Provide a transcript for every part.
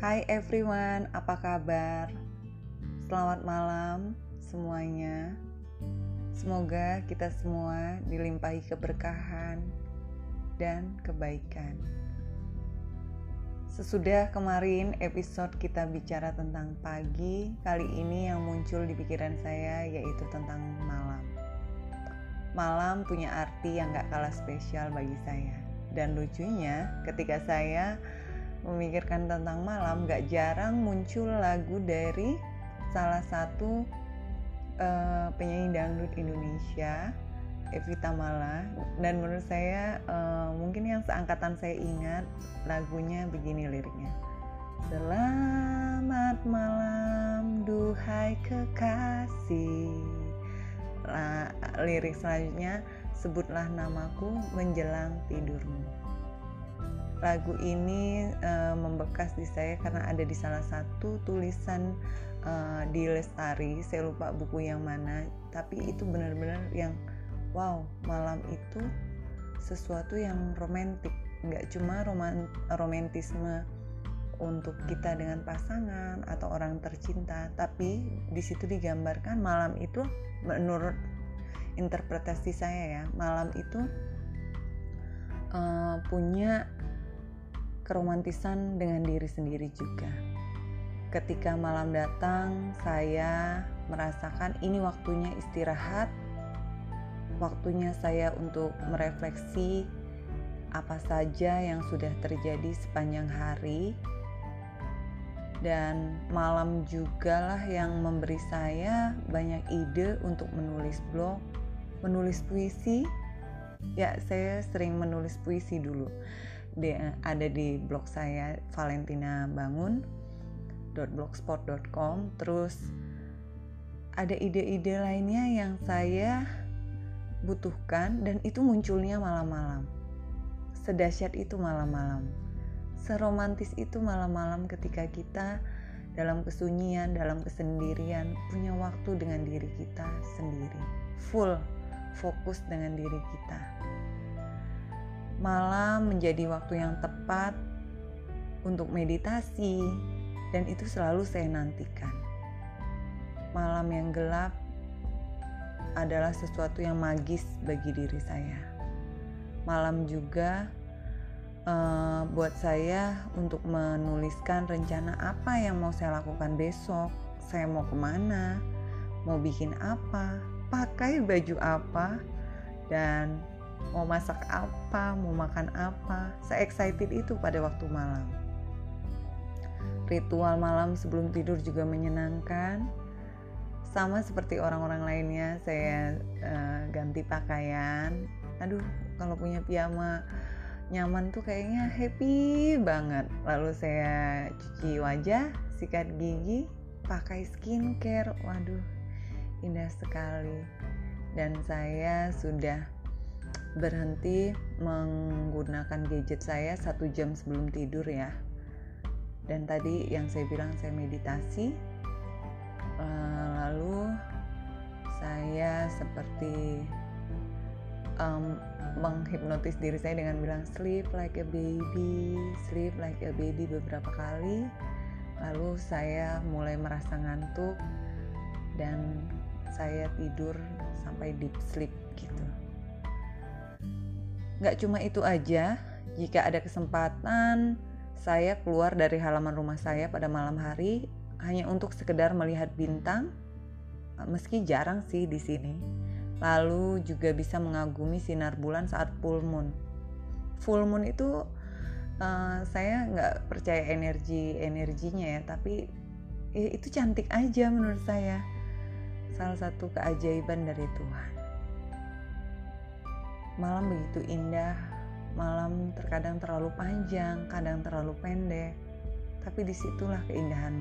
Hai everyone, apa kabar? Selamat malam semuanya. Semoga kita semua dilimpahi keberkahan dan kebaikan. Sesudah kemarin episode kita bicara tentang pagi, kali ini yang muncul di pikiran saya yaitu tentang malam. Malam punya arti yang gak kalah spesial bagi saya. Dan lucunya, ketika saya memikirkan tentang malam, gak jarang muncul lagu dari salah satu penyanyi dangdut Indonesia, Evita Mala. Dan menurut saya mungkin yang seangkatan saya ingat lagunya begini liriknya. Selamat malam duhai kekasih. Lirik selanjutnya, sebutlah namaku menjelang tidurmu. Lagu ini membekas di saya karena ada di salah satu tulisan di Lestari. Saya lupa buku yang mana, tapi itu benar-benar yang wow, malam itu sesuatu yang romantik. Nggak cuma romantisme untuk kita dengan pasangan atau orang tercinta, tapi di situ digambarkan malam itu, menurut interpretasi saya ya, malam itu punya keromantisan dengan diri sendiri juga. Ketika malam datang, saya merasakan ini waktunya istirahat, waktunya saya untuk merefleksi apa saja yang sudah terjadi sepanjang hari. Dan malam juga lah yang memberi saya banyak ide untuk menulis blog, menulis puisi. Ya, saya sering menulis puisi dulu. Ada di blog saya valentinabangun.blogspot.com. Terus ada ide-ide lainnya yang saya butuhkan, dan itu munculnya malam-malam. Sedahsyat itu malam-malam, seromantis itu malam-malam, ketika kita dalam kesunyian, dalam kesendirian, punya waktu dengan diri kita sendiri, full fokus dengan diri kita. Malam menjadi waktu yang tepat untuk meditasi, dan itu selalu saya nantikan. Malam yang gelap adalah sesuatu yang magis bagi diri saya. Malam juga buat saya untuk menuliskan rencana apa yang mau saya lakukan besok. Saya mau kemana, mau bikin apa, pakai baju apa, dan mau masak apa, mau makan apa. Saya excited itu pada waktu malam. Ritual malam sebelum tidur juga menyenangkan. Sama seperti orang-orang lainnya, saya ganti pakaian. Aduh, kalau punya piyama nyaman tuh kayaknya happy banget. Lalu saya cuci wajah, sikat gigi, pakai skincare. Waduh, indah sekali. Dan saya sudah berhenti menggunakan gadget saya 1 jam sebelum tidur ya. Dan tadi yang saya bilang, saya meditasi, lalu saya seperti menghipnotis diri saya dengan bilang sleep like a baby beberapa kali. Lalu saya mulai merasa ngantuk dan saya tidur sampai deep sleep gitu. Gak cuma itu aja, jika ada kesempatan saya keluar dari halaman rumah saya pada malam hari hanya untuk sekedar melihat bintang, meski jarang sih di sini. Lalu juga bisa mengagumi sinar bulan saat full moon. Full moon itu saya nggak percaya energinya ya, tapi itu cantik aja menurut saya. Salah satu keajaiban dari Tuhan. Malam begitu indah. Malam terkadang terlalu panjang, kadang terlalu pendek, tapi disitulah keindahan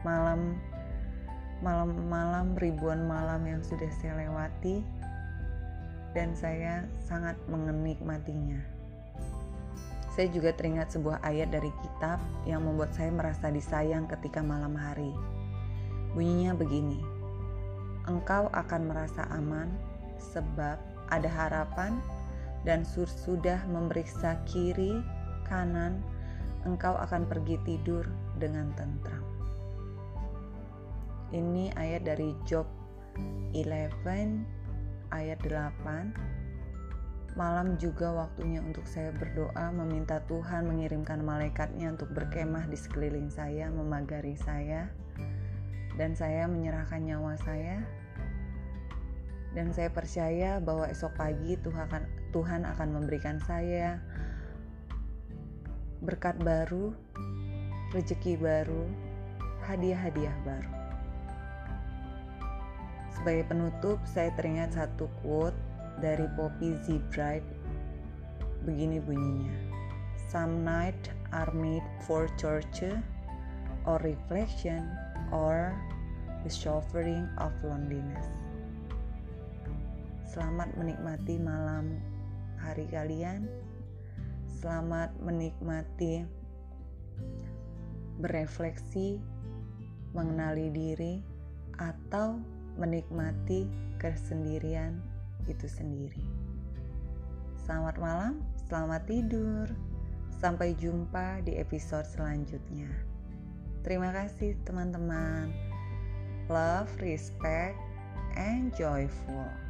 malam. Malam ribuan malam yang sudah saya lewati, dan saya sangat menikmatinya. Saya juga teringat sebuah ayat dari kitab yang membuat saya merasa disayang ketika malam hari. Bunyinya begini, engkau akan merasa aman sebab ada harapan dan sudah memeriksa kiri, kanan, engkau akan pergi tidur dengan tentram. Ini ayat dari Job 11 ayat 8. Malam juga waktunya untuk saya berdoa, meminta Tuhan mengirimkan malaikatnya untuk berkemah di sekeliling saya, memagari saya, dan saya menyerahkan nyawa saya. Dan saya percaya bahwa esok pagi Tuhan akan memberikan saya berkat baru, rezeki baru, hadiah-hadiah baru. Sebagai penutup, saya teringat satu quote dari Poppy Z. Brite. Begini bunyinya: "Some nights are made for torture, or reflection, or the suffering of loneliness." Selamat menikmati malam hari kalian. Selamat menikmati berefleksi, mengenali diri, atau menikmati kesendirian itu sendiri. Selamat malam, selamat tidur. Sampai jumpa di episode selanjutnya. Terima kasih teman-teman. Love, respect, and joyful.